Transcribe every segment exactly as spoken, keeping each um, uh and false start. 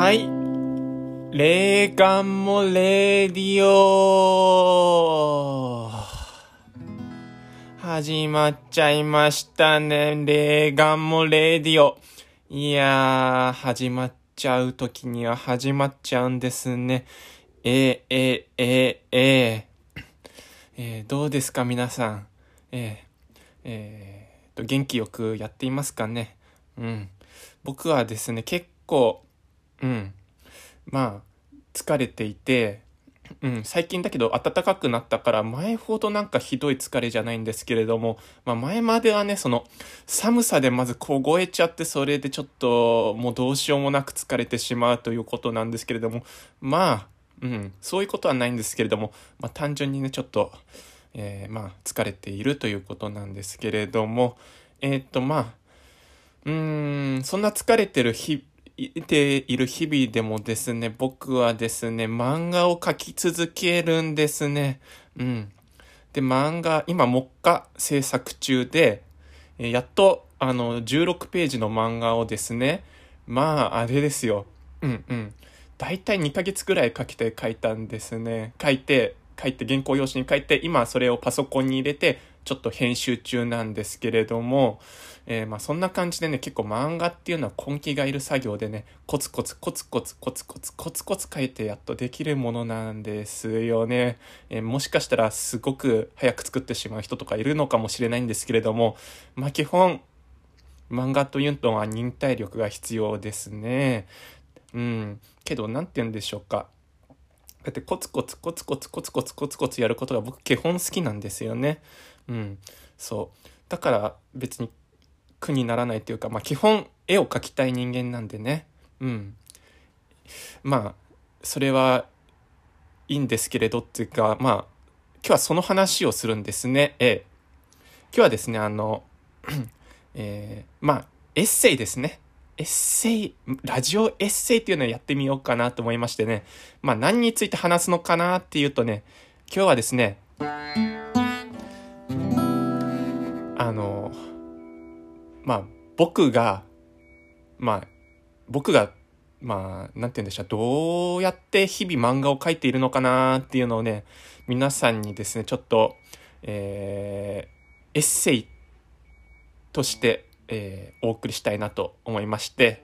はい。霊感もレディオ始まっちゃいましたね。霊感もレディオ。いやー、始まっちゃう時には始まっちゃうんですね。えー、えー、えー、えー、えー、どうですか皆さん。えー、えー、と元気よくやっていますかね。うん。僕はですね、結構うん、まあ疲れていて、うん、最近だけど暖かくなったから前ほどなんかひどい疲れじゃないんですけれども、まあ、前まではねその寒さでまず凍えちゃって、それでちょっともうどうしようもなく疲れてしまうということなんですけれども、まあ、うん、そういうことはないんですけれども、まあ、単純にねちょっと、えー、まあ疲れているということなんですけれども、えー、っとまあうーんそんな疲れてる日いている日々でもですね、僕はですね漫画を描き続けるんですね。うん。で漫画今目下制作中で、えやっとあのじゅうろくページの漫画をですね、まああれですよ。うんうん。だいたいにかげつくらいかけて描いたんですね。描いて描いて原稿用紙に描いて、今それをパソコンに入れてちょっと編集中なんですけれども、えー、まあそんな感じでね、結構漫画っていうのは根気がいる作業でね、コツコツコツコツコツコツコツコツ書いてやっとできるものなんですよね。えー、もしかしたらすごく早く作ってしまう人とかいるのかもしれないんですけれども、まあ基本漫画というのは忍耐力が必要ですね。うん、けどなんて言うんでしょうか。だってコツコツコツコツコツコツコツコツやることが僕基本好きなんですよね。うん、そうだから別に苦にならないというか、まあ基本絵を描きたい人間なんでね。うん、まあそれはいいんですけれどっていうか、まあ今日はその話をするんですね。え今日はですねあの、えー、まあエッセイですね。エッセイ、ラジオエッセイっていうのをやってみようかなと思いましてね。まあ何について話すのかなっていうとね、今日はですね、あの、まあ僕が、まあ僕が、まあなんて言うんでしょう、どうやって日々漫画を描いているのかなっていうのをね、皆さんにですね、ちょっと、えー、エッセイとして、えー、お送りしたいなと思いまして、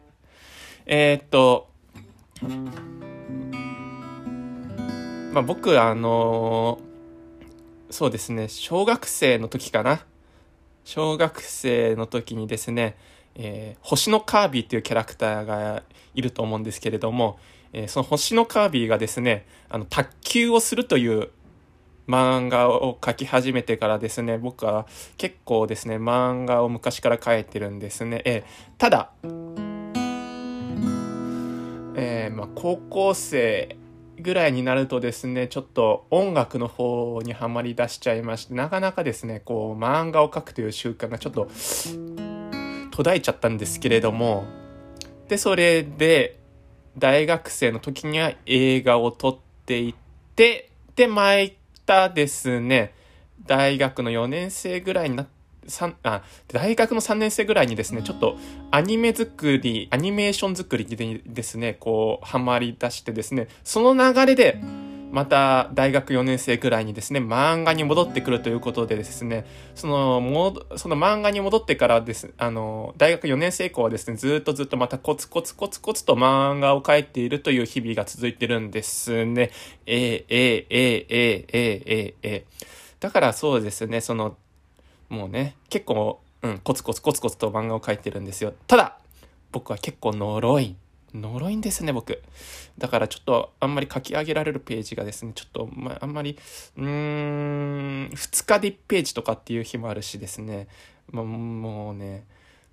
えー、っと、まあ僕あのー、そうですね、小学生の時かな、小学生の時にですね、えー、星のカービィっていうキャラクターがいると思うんですけれども、えー、その星のカービィがですね、あの卓球をするという漫画を描き始めてからですね、僕は結構ですね漫画を昔から描いてるんですね。えただ、えーまあ、高校生ぐらいになるとですね、ちょっと音楽の方にはまり出しちゃいまして、なかなかですねこう漫画を描くという習慣がちょっと途絶えちゃったんですけれども、でそれで大学生の時には映画を撮っていってで毎たですね、大学のよねん生ぐらいになあ大学のさんねん生ぐらいにですね、ちょっとアニメ作りアニメーション作りでですねこうハマり出してですね、その流れでまた大学よねん生ぐらいにですね漫画に戻ってくるということでですね、そのもその漫画に戻ってからですあの大学よねん生以降はですねずっとずっとまたコツコツコツコツと漫画を描いているという日々が続いてるんですね。ええええええええだからそうですね、そのもうね結構、うん、コツコツコツコツと漫画を描いてるんですよ。ただ僕は結構呪い呪いんですね僕。だからちょっとあんまり書き上げられるページがですねちょっと、まあんまりうーんふつかでいちページとかっていう日もあるしですね、まあ、もうね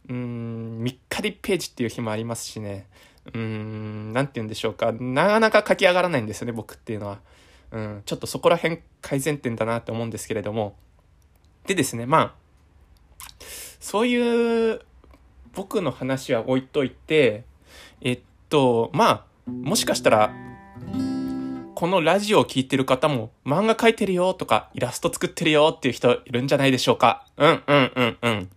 うーんみっかでいちページっていう日もありますしね、うーんなんて言うんでしょうか、なかなか書き上がらないんですよね僕っていうのは。うんちょっとそこら辺改善点だなって思うんですけれども、でですねまあそういう僕の話は置いといて、えっとまあもしかしたらこのラジオを聞いてる方も漫画描いてるよとかイラスト作ってるよっていう人いるんじゃないでしょうか。うんうんうんうん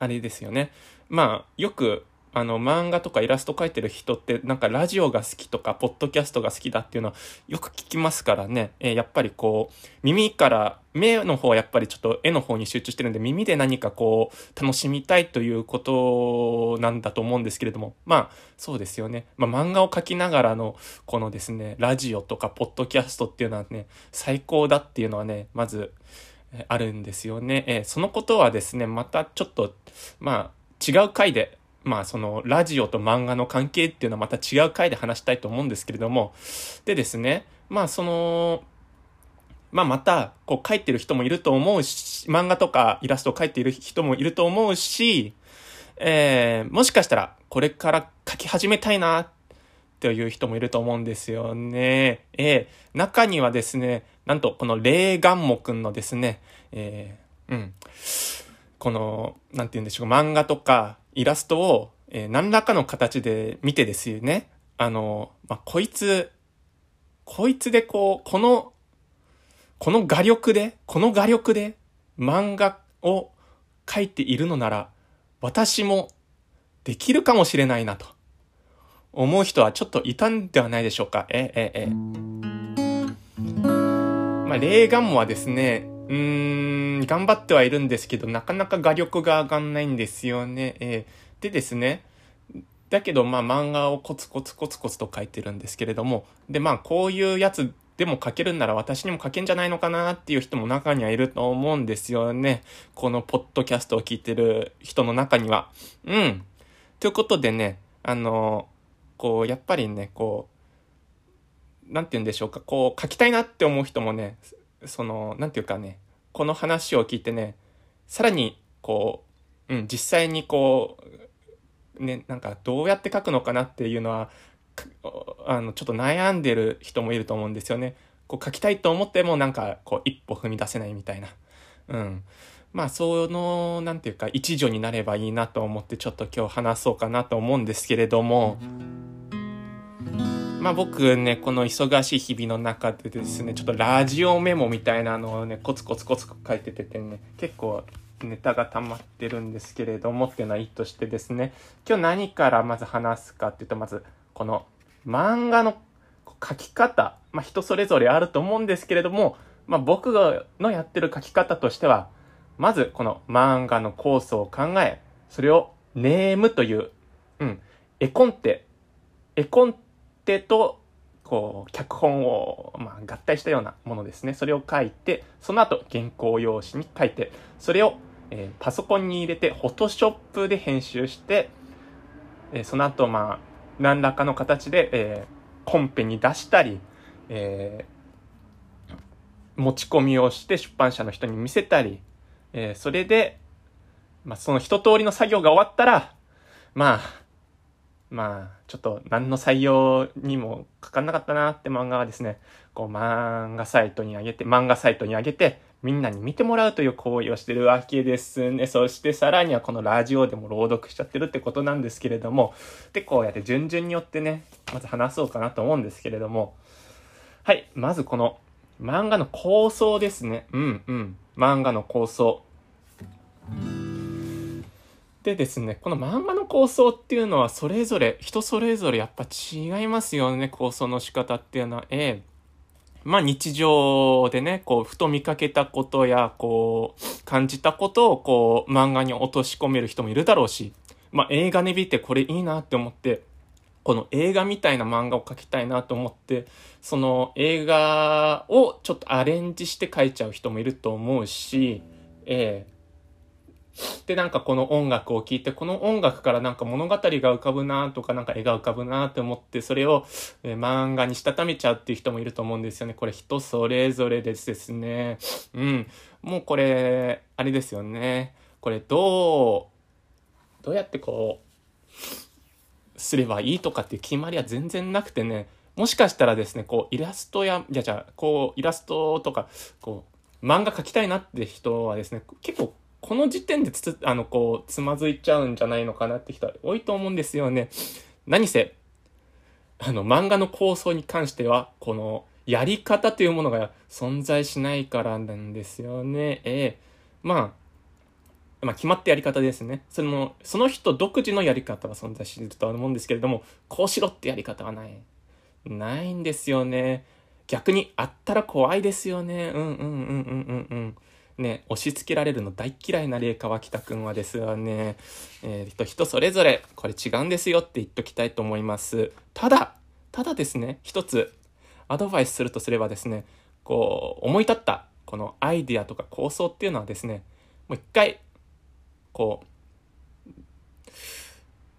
あれですよね、まあよくあの漫画とかイラスト描いてる人ってなんかラジオが好きとかポッドキャストが好きだっていうのはよく聞きますからね、えー、やっぱりこう耳から目の方はやっぱりちょっと絵の方に集中してるんで、耳で何かこう楽しみたいということなんだと思うんですけれども、まあそうですよね、まあ、漫画を描きながらのこのですねラジオとかポッドキャストっていうのはね最高だっていうのはねまずあるんですよね、えー、そのことはですねまたちょっとまあ違う回で、まあそのラジオと漫画の関係っていうのはまた違う回で話したいと思うんですけれども、でですねまあそのまあまたこう描いてる人もいると思うし、漫画とかイラストを描いている人もいると思うし、えー、もしかしたらこれから描き始めたいなっていう人もいると思うんですよね、えー、中にはですねなんとこの霊眼目くんのですね、えー、うんこのなんて言うんでしょう、漫画とかイラストを、えー、何らかの形で見てですよね、あの、まあ、こいつこいつでこうこのこの画力でこの画力で漫画を描いているのなら私もできるかもしれないなと思う人はちょっといたんではないでしょうか。ええええ、まあ霊眼はですねうーん頑張ってはいるんですけどなかなか画力が上がんないんですよね、えー、でですねだけどまあ漫画をコツコツコツコツと描いてるんですけれども、でまあこういうやつでも書けるんなら私にも書けんじゃないのかなっていう人も中にはいると思うんですよね。このポッドキャストを聞いてる人の中には。うん。ということでね、あの、こう、やっぱりね、こう、なんて言うんでしょうか、こう、書きたいなって思う人もね、その、なんていうかね、この話を聞いてね、さらに、こう、うん、実際にこう、ね、なんかどうやって書くのかなっていうのは、あのちょっと悩んでる人もいると思うんですよね。こう書きたいと思ってもなんかこう一歩踏み出せないみたいな、うん、まあそのなんていうか一助になればいいなと思ってちょっと今日話そうかなと思うんですけれども、まあ僕ねこの忙しい日々の中でですねちょっとラジオメモみたいなのをねコツコツコツ書いてててね結構ネタが溜まってるんですけれどもっていうのはいいとしてですね、今日何からまず話すかっていうとまずこの漫画の描き方、まあ、人それぞれあると思うんですけれども、まあ、僕のやってる描き方としてはまずこの漫画の構想を考えそれをネームという、うん、絵コンテ絵コンテとこう脚本を、まあ、合体したようなものですね。それを書いてその後原稿用紙に書いてそれを、えー、パソコンに入れてフォトショップで編集して、えー、その後まあ何らかの形で、えー、コンペに出したり、えー、持ち込みをして出版社の人に見せたり、えー、それで、まあ、その一通りの作業が終わったら、まあ、まあ、ちょっと何の採用にもかかんなかったなって漫画はですね、こう漫画サイトに上げて、漫画サイトに上げて、みんなに見てもらうという行為をしてるわけですね。そしてさらにはこのラジオでも朗読しちゃってるってことなんですけれども、でこうやって順々によってねまず話そうかなと思うんですけれども、はい、まずこの漫画の構想ですね。うんうん漫画の構想でですね、この漫画の構想っていうのはそれぞれ人それぞれやっぱ違いますよね。構想の仕方っていうのは、えーまあ日常でね、こう、ふと見かけたことや、こう、感じたことを、こう、漫画に落とし込める人もいるだろうし、まあ映画で見てこれいいなって思って、この映画みたいな漫画を描きたいなと思って、その映画をちょっとアレンジして描いちゃう人もいると思うし、えー、で、なんかこの音楽を聴いて、この音楽からなんか物語が浮かぶなとか、なんか絵が浮かぶなって思って、それを漫画にしたためちゃうっていう人もいると思うんですよね。これ人それぞれですですね。うん。もうこれ、あれですよね。これどう、どうやってこう、すればいいとかっていう決まりは全然なくてね。もしかしたらですね、こうイラストや、じゃじゃこうイラストとか、こう漫画描きたいなって人はですね、結構、この時点でつつ、あの、こう、つまずいちゃうんじゃないのかなって人は多いと思うんですよね。何せ、あの、漫画の構想に関しては、この、やり方というものが存在しないからなんですよね。ええー。まあ、まあ、決まったやり方ですね。それもその人独自のやり方は存在しているとは思うんですけれども、こうしろってやり方はないないんですよね。逆にあったら怖いですよね。うんうんうんうんうんうんね、押し付けられるの大嫌いな麗川北くんはですよね、えー、人, 人それぞれこれ違うんですよって言っときたいと思います。ただただですね、一つアドバイスするとすればですね、こう思い立ったこのアイディアとか構想っていうのはですね、もう一回こう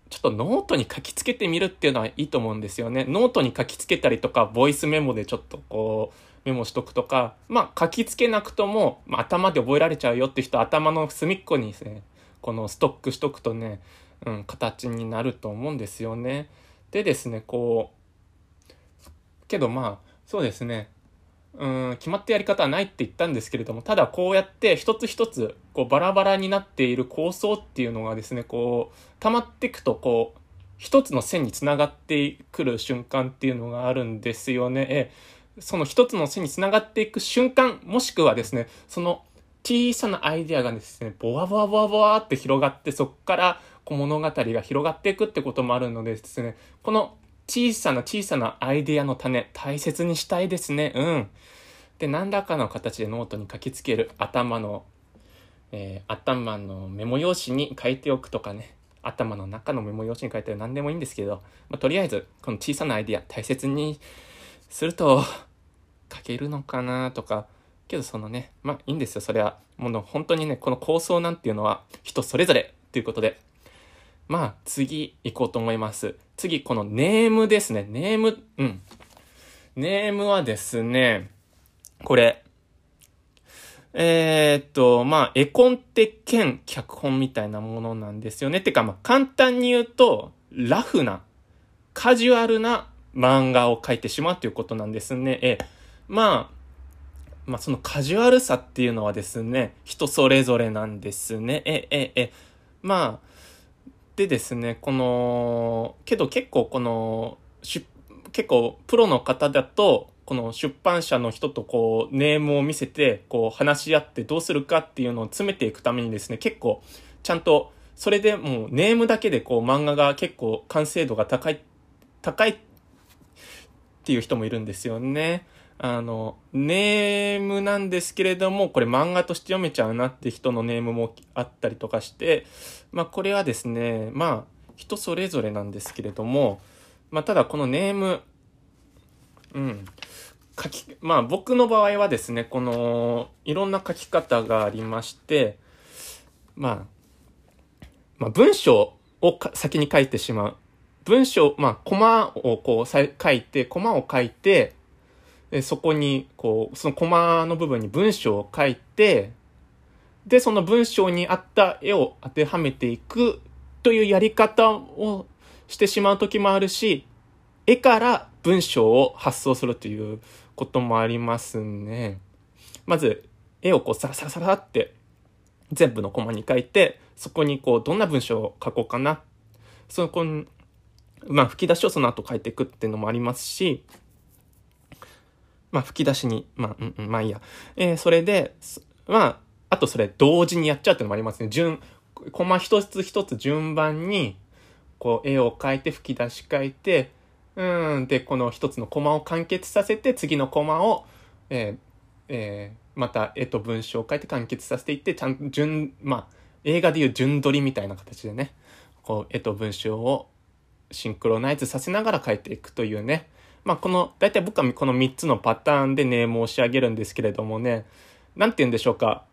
ちょっとノートに書きつけてみるっていうのはいいと思うんですよね。ノートに書きつけたりとか、ボイスメモでちょっとこうメモしとくとか、まあ書きつけなくとも、まあ、頭で覚えられちゃうよって人、頭の隅っこにですね、このストックしとくとね、うん、形になると思うんですよね。でですね、こうけどまあそうですね、うん、決まったやり方はないって言ったんですけれども、ただこうやって一つ一つこうバラバラになっている構想っていうのがですね、こう溜まっていくと、こう一つの線につながってくる瞬間っていうのがあるんですよね。えその一つの線につながっていく瞬間、もしくはですね、その小さなアイデアがですね、ボワボワボワボワって広がって、そこからこう物語が広がっていくってこともあるのでですね、この小さな小さなアイディアの種、大切にしたいですね。うん。で、何らかの形でノートに書きつける、頭の、えー、頭のメモ用紙に書いておくとかね、頭の中のメモ用紙に書いておく、何でもいいんですけど、まあ、とりあえずこの小さなアイディア大切にすると書けるのかなとか、けどそのね、まあいいんですよ。それはもう本当にね、この構想なんていうのは人それぞれということで、まあ次行こうと思います。次、このネームですね。ネーム、うん。ネームはですね、これ、えー、っと、まあ、絵コンテ兼脚本みたいなものなんですよね。てか、まあ、簡単に言うと、ラフな、カジュアルな漫画を描いてしまうということなんですね。え、まあ、まあ、そのカジュアルさっていうのはですね、人それぞれなんですね。え、え、え、まあ、でですね、このけど結構このし結構プロの方だと、この出版社の人とこうネームを見せてこう話し合ってどうするかっていうのを詰めていくためにですね、結構ちゃんとそれでもうネームだけでこう漫画が結構完成度が高い高いっていう人もいるんですよね。あのネームなんですけれども、これ漫画として読めちゃうなって人のネームもあったりとかして、まあこれはですね、まあ人それぞれなんですけれども、まあただこのネーム、うん書きまあ僕の場合はですね、このいろんな書き方がありまして、まあまあ文章を先に書いてしまう、文章まあコマをこう書いてコマを書いてそこに、こう、そのコマの部分に文章を書いて、で、その文章に合った絵を当てはめていくというやり方をしてしまう時もあるし、絵から文章を発想するということもありますね。まず、絵をこうサラサラサラって全部のコマに書いて、そこにこう、どんな文章を書こうかな。そこに、まあ、吹き出しをその後書いていくっていうのもありますし、まあ、吹き出しに、まあ、うんうん、まあいいや。えー、それで、まあ、あとそれ同時にやっちゃうっていうのもありますね。順、コマ一つ一つ順番に、こう、絵を描いて、吹き出し描いて、うん、で、この一つのコマを完結させて、次のコマを、えー、えー、また絵と文章を描いて完結させていって、ちゃんと順、まあ、映画でいう順撮りみたいな形でね、こう、絵と文章をシンクロナイズさせながら描いていくというね、まあこの、だいたい僕はこのみっつのパターンでネームを仕上げるんですけれどもね、なんて言うんでしょうか。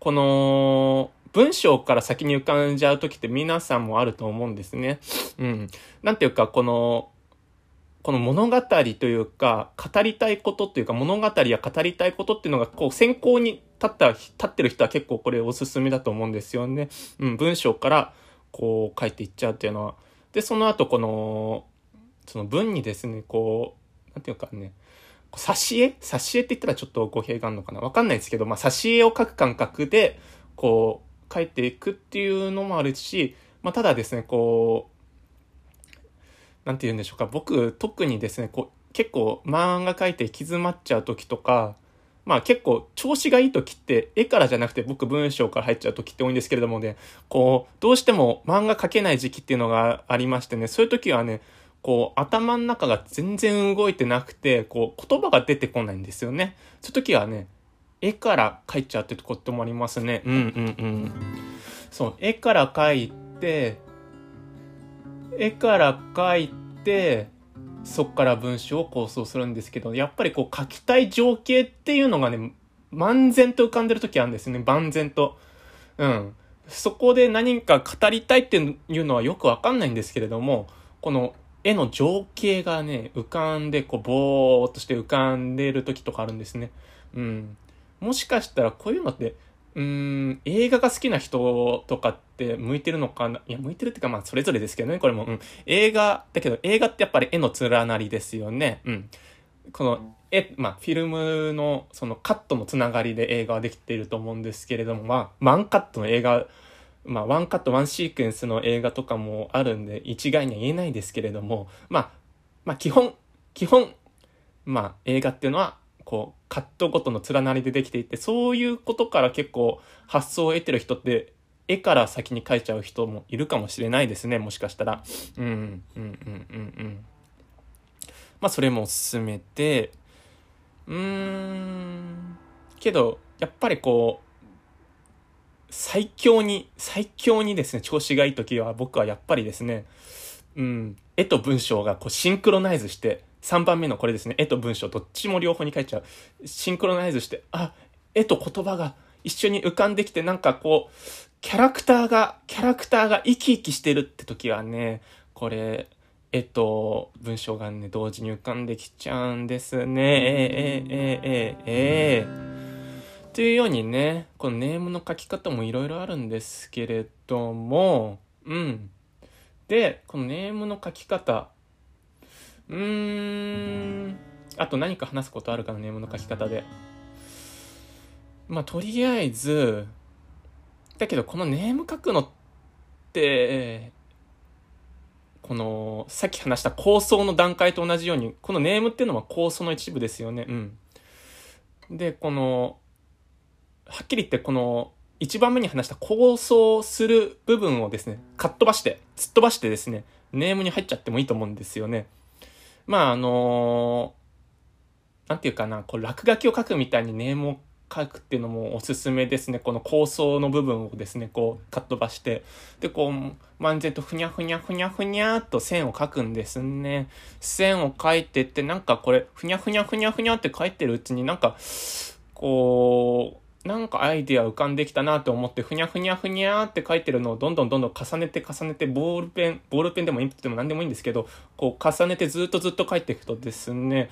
この、文章から先に浮かんじゃうときって皆さんもあると思うんですね。うん。なんていうか、この、この物語というか、語りたいことというか、物語や語りたいことっていうのが、こう、先行に立った、立ってる人は結構これおすすめだと思うんですよね。うん、文章からこう書いていっちゃうっていうのは。で、その後この、その文にですね、こう、なんていうかね、挿絵挿絵って言ったらちょっと語弊があるのかな、わかんないですけど、まあ、挿絵を描く感覚で、こう、描いていくっていうのもあるし、まあ、ただですね、こう、なんて言うんでしょうか、僕、特にですね、こう、結構漫画描いて行き詰まっちゃう時とか、まあ結構調子がいい時って絵からじゃなくて僕文章から入っちゃう時って多いんですけれどもね、こうどうしても漫画描けない時期っていうのがありましてね、そういう時はね、こう頭の中が全然動いてなくて、こう言葉が出てこないんですよね。そういう時はね、絵から描いちゃうってとこってもありますね。うんうんうん。そう、絵から描いて、絵から描いて、そこから文章を構想するんですけど、やっぱりこう書きたい情景っていうのがね、万全と浮かんでる時あるんですよね。万全と。うん。そこで何か語りたいっていうのはよくわかんないんですけれども、この絵の情景がね、浮かんで、こう、ぼーっとして浮かんでる時とかあるんですね。うん。もしかしたらこういうのって、うーん、映画が好きな人とかって向いてるのかな、いや、向いてるっていうか、まあ、それぞれですけどね、これも。うん。映画、だけど、映画ってやっぱり絵の連なりですよね。うん。この、絵、まあ、フィルムの、その、カットのつながりで映画はできていると思うんですけれども、まあ、ワンカットの映画、まあ、ワンカット、ワンシークエンスの映画とかもあるんで、一概には言えないですけれども、まあ、まあ、基本、基本、まあ、映画っていうのは、こうカットごとの連なりでできていて、そういうことから結構発想を得てる人って絵から先に描いちゃう人もいるかもしれないですね、もしかしたら。うんうんうんうんうん。まあそれもおすすめで、うーんけどやっぱりこう最強に最強にですね、調子がいい時は僕はやっぱりですね、うん、絵と文章がこうシンクロナイズして、さんばんめのこれですね。絵と文章、どっちも両方に書いちゃう。シンクロナイズして、あ、絵と言葉が一緒に浮かんできて、なんかこう、キャラクターが、キャラクターが生き生きしてるって時はね、これ、絵と文章がね、同時に浮かんできちゃうんですね。えー、えー、えー、えー、えー。というようにね、このネームの書き方もいろいろあるんですけれども、うん。で、このネームの書き方、うーん、あと何か話すことあるかな、ネームの書き方で。まあとりあえずだけど、このネーム書くのってこのさっき話した構想の段階と同じように、このネームっていうのは構想の一部ですよね。うんで、このはっきり言って、このいちばんめに話した構想する部分をですね、かっ飛ばして突っ飛ばしてですね、ネームに入っちゃってもいいと思うんですよね。まああのー、なんていうかな、こう落書きを書くみたいにネームを書くっていうのもおすすめですね。この構想の部分をですね、こうかっ飛ばして、でこう漫然とふにゃふにゃふにゃふにゃっと線を書くんですね。線を書いてって、なんかこれふにゃふにゃふにゃふにゃって書いてるうちに、なんかこうなんかアイディア浮かんできたなと思って、ふにゃふにゃふにゃって書いてるのをどんどんどんどん重ねて重ねて、ボールペンボールペンでもインプでも何でもいいんですけど、こう重ねてずっとずっと書いていくとですね、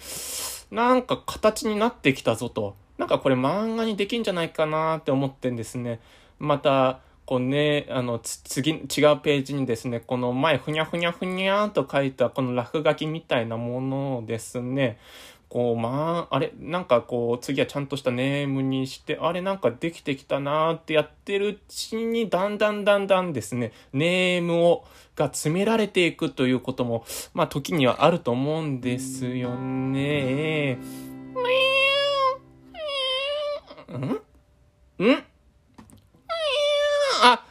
なんか形になってきたぞと、なんかこれ漫画にできんじゃないかなって思ってんですね。またこうね、あの次違うページにですね、この前ふにゃふにゃふにゃーと書いたこの落書きみたいなものをですね、こうまあ、あれなんかこう次はちゃんとしたネームにして、あれなんかできてきたなーってやってるうちに、だんだんだんだんですね、ネームをが詰められていくということもまあ時にはあると思うんですよね。んんあ、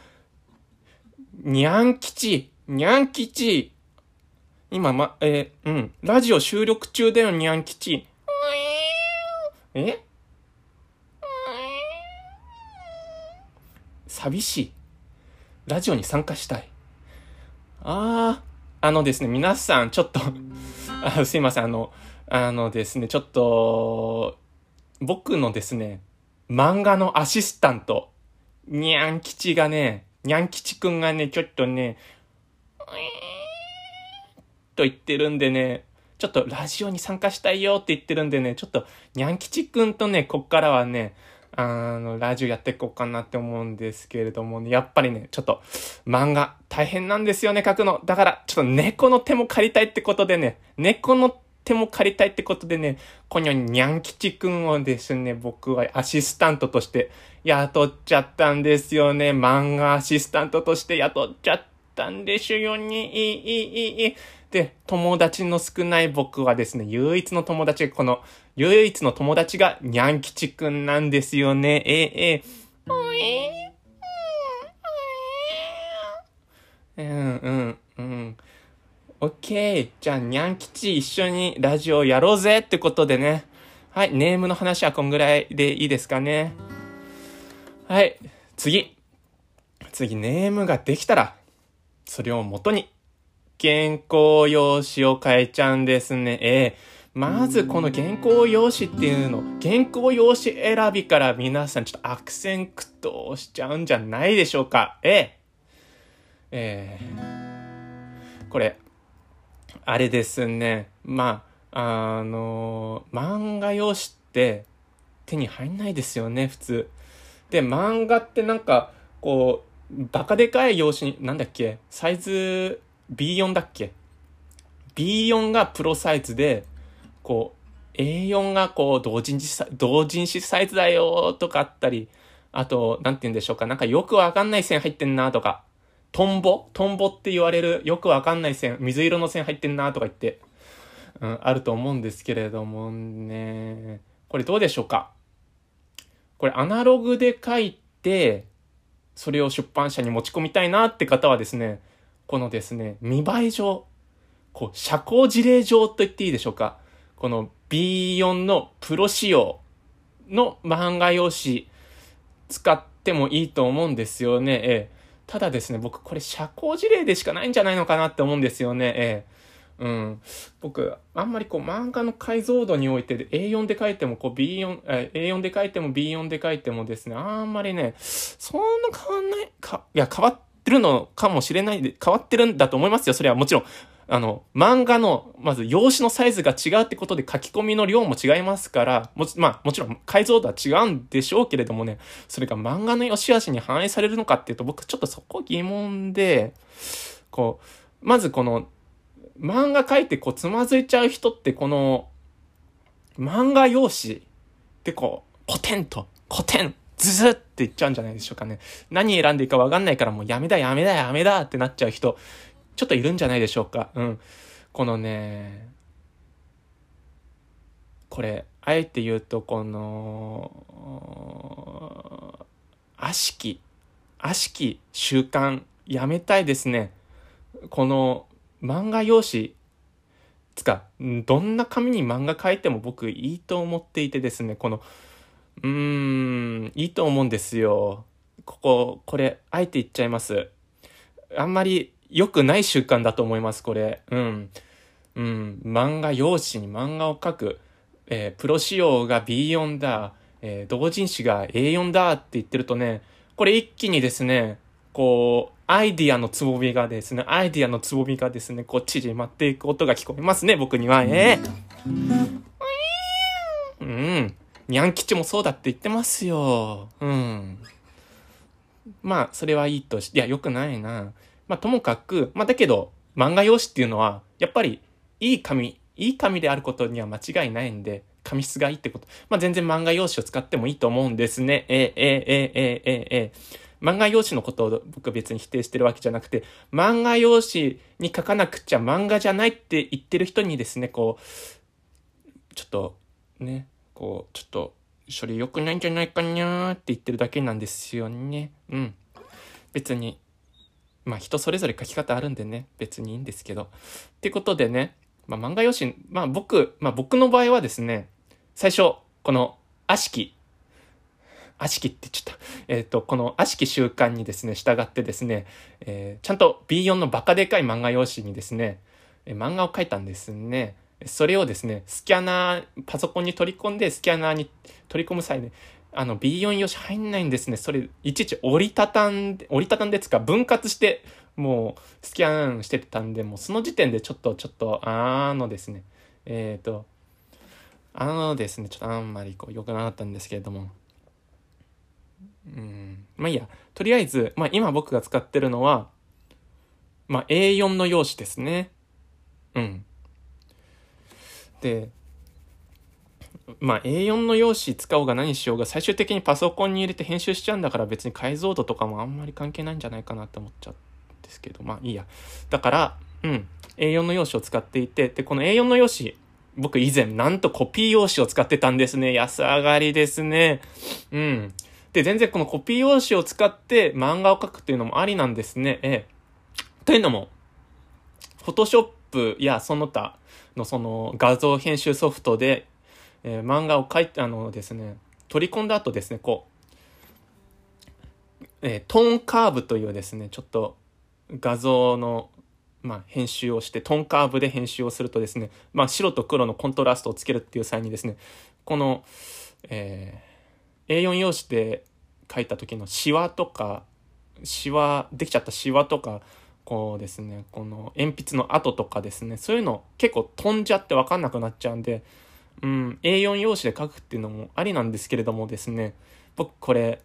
にゃん吉にゃん吉今、ま、えー、うん。ラジオ収録中だよ、にゃん吉。え？寂しい。ラジオに参加したい。あー、あのですね、皆さん、ちょっとあ、すいません、あの、あのですね、ちょっと、僕のですね、漫画のアシスタント、にゃん吉がね、にゃん吉くんがね、ちょっとね、と言ってるんでね、ちょっとラジオに参加したいよって言ってるんでね、ちょっとにゃん吉くんとね、こっからはね、あのラジオやっていこうかなって思うんですけれどもね、やっぱりね、ちょっと漫画大変なんですよね、書くの。だからちょっと猫の手も借りたいってことでね、猫の手も借りたいってことでね、このにゃん吉くんをですね、僕はアシスタントとして雇っちゃったんですよね。漫画アシスタントとして雇っちゃったんですよね。いいいいいい。で、友達の少ない僕はですね、唯一の友達がこの唯一の友達がにゃん吉くんなんですよね。ええええ。うんうんうん。オッケー。じゃあにゃん吉一緒にラジオやろうぜってことでね。はい。ネームの話はこんぐらいでいいですかね。はい。次。次ネームができたら、それを元に原稿用紙を変えちゃうんですね。えーまずこの原稿用紙っていうの、原稿用紙選びから皆さんちょっと悪戦苦闘しちゃうんじゃないでしょうか。ええー、これあれですね、まああのー、漫画用紙って手に入んないですよね普通で。漫画ってなんかこうバカでかい用紙に、なんだっけ、サイズ ビーよん だっけ、 ビーよん がプロサイズで、こう エーよん がこう同人誌同人誌サイズだよとかあったり、あとなんて言うんでしょうか、なんかよくわかんない線入ってんなとか、トンボトンボって言われるよくわかんない線、水色の線入ってんなとか言って、うん、あると思うんですけれどもね。これどうでしょうか。これアナログで書いてそれを出版社に持ち込みたいなって方はですね、このですね見栄え上、こう社交辞令上と言っていいでしょうか、この ビーよん のプロ仕様の漫画用紙使ってもいいと思うんですよね。ええ、ただですね、僕これ社交辞令でしかないんじゃないのかなって思うんですよね。ええ、うん、僕あんまりこう漫画の解像度において エーよん で書いてもこう ビーよん、え、エーよん で書いても ビーよん で書いてもですね、あんまりね、そんな変わんないか、いや変わってるのかもしれないで、変わってるんだと思いますよ。それはもちろん。あの、漫画の、まず、用紙のサイズが違うってことで書き込みの量も違いますから、もち、まあ、もちろん解像度は違うんでしょうけれどもね、それが漫画の良し悪しに反映されるのかっていうと、僕ちょっとそこ疑問で、こう、まずこの、漫画書いてこう、つまずいちゃう人って、この、漫画用紙でこう、コテンと、コテン、ズズっていっちゃうんじゃないでしょうかね。何選んでいいかわかんないから、もうやめだ、やめだ、やめだってなっちゃう人、ちょっといるんじゃないでしょうか。うん。このね、これ、あえて言うと、この、悪しき、悪しき習慣、やめたいですね。この、漫画用紙、つか、どんな紙に漫画書いても僕いいと思っていてですね、この、うーん、いいと思うんですよ。ここ、これ、あえて言っちゃいます。あんまり、良くない習慣だと思います、これ。うん。うん。漫画用紙に漫画を描く。えー、プロ仕様が ビーよん だ。えー、同人誌が エーよん だって言ってるとね、これ一気にですね、こう、アイディアのつぼみがですね、アイディアのつぼみがですね、こう、縮まっていく音が聞こえますね、僕には。えー、うん。にゃん吉もそうだって言ってますよ。うん。まあ、それはいいとし、いや、良くないな。まあ、ともかく、まあ、だけど、漫画用紙っていうのは、やっぱり、いい紙、いい紙であることには間違いないんで、紙質がいいってこと。まあ、全然漫画用紙を使ってもいいと思うんですね。えー、えー、えー、えー、えー、漫画用紙のことを僕は別に否定してるわけじゃなくて、漫画用紙に書かなくちゃ漫画じゃないって言ってる人にですね、こう、ちょっと、ね、こう、ちょっと、それ良くないんじゃないかなって言ってるだけなんですよね。うん。別に。まあ人それぞれ書き方あるんでね、別にいいんですけど。ってことでね、まあ漫画用紙、まあ僕、まあ僕の場合はですね、最初、この悪しき、悪しきってちょっと、えっと、この悪しき習慣にですね、従ってですね、えー、ちゃんと ビーよん のバカでかい漫画用紙にですね、漫画を描いたんですね。それをですね、スキャナー、パソコンに取り込んで、スキャナーに取り込む際に、ね、あの ビーよん 用紙入んないんですね。それ、いちいち折りたたんで、折りたたんでつか分割して、もうスキャンしてたんで、もうその時点でちょっと、ちょっと、あのですね、えっと、あのですね、ちょっとあんまりこう良くなかったんですけれども。うん、まあいいや、とりあえず、まあ今僕が使ってるのは、まあ エーよん の用紙ですね。うん。で、まあ エーよん の用紙使おうが何しようが最終的にパソコンに入れて編集しちゃうんだから、別に解像度とかもあんまり関係ないんじゃないかなって思っちゃうんですけど、まあいいや。だから、うん、エーよん の用紙を使っていて、で、この エーよん の用紙、僕以前なんとコピー用紙を使ってたんですね。安上がりですね。うん。で、全然このコピー用紙を使って漫画を描くっていうのもありなんですね。ええ。というのも、フォトショップやその他のその画像編集ソフトで、えー、漫画を描いて、あのですね、取り込んだ後ですね、こう、えー、トーンカーブというですね、ちょっと画像のまあ、編集をして、トンカーブで編集をするとですね、まあ、白と黒のコントラストをつけるっていう際にですね、この、えー、エーよん 用紙で書いた時のシワとか、シワ、できちゃったシワとか、こうですね、この鉛筆の跡とかですね、そういうの結構飛んじゃって分かんなくなっちゃうんで、うん、エーよん 用紙で書くっていうのもありなんですけれどもですね、僕これ、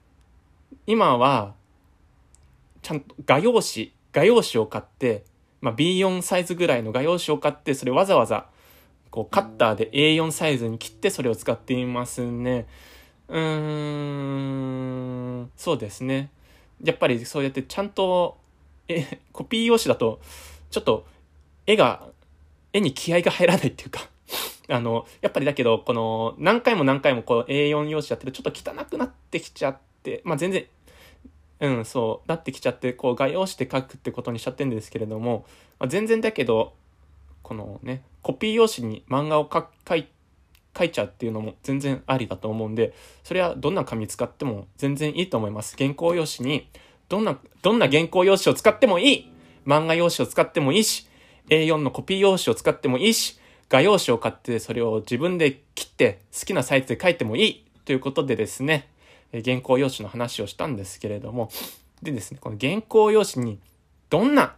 今は、ちゃんと画用紙、画用紙を買って、まあ、ビーよん サイズぐらいの画用紙を買って、それわざわざこうカッターで エーよん サイズに切ってそれを使っていますね。うーん、そうですね。やっぱりそうやってちゃんとえコピー用紙だとちょっと絵が絵に気合が入らないっていうか、あのやっぱりだけどこの何回も何回もこう エーよん 用紙やってるとちょっと汚くなってきちゃって、まあ全然。うん、そう、なってきちゃって、こう、画用紙で書くってことにしちゃってるんですけれども、まあ、全然だけど、このね、コピー用紙に漫画を書い、書いちゃうっていうのも全然ありだと思うんで、それはどんな紙使っても全然いいと思います。原稿用紙に、どんな、どんな原稿用紙を使ってもいい！漫画用紙を使ってもいいし、エーよん のコピー用紙を使ってもいいし、画用紙を買ってそれを自分で切って好きなサイズで書いてもいいということでですね、原稿用紙の話をしたんですけれども、でですね、この原稿用紙にどんな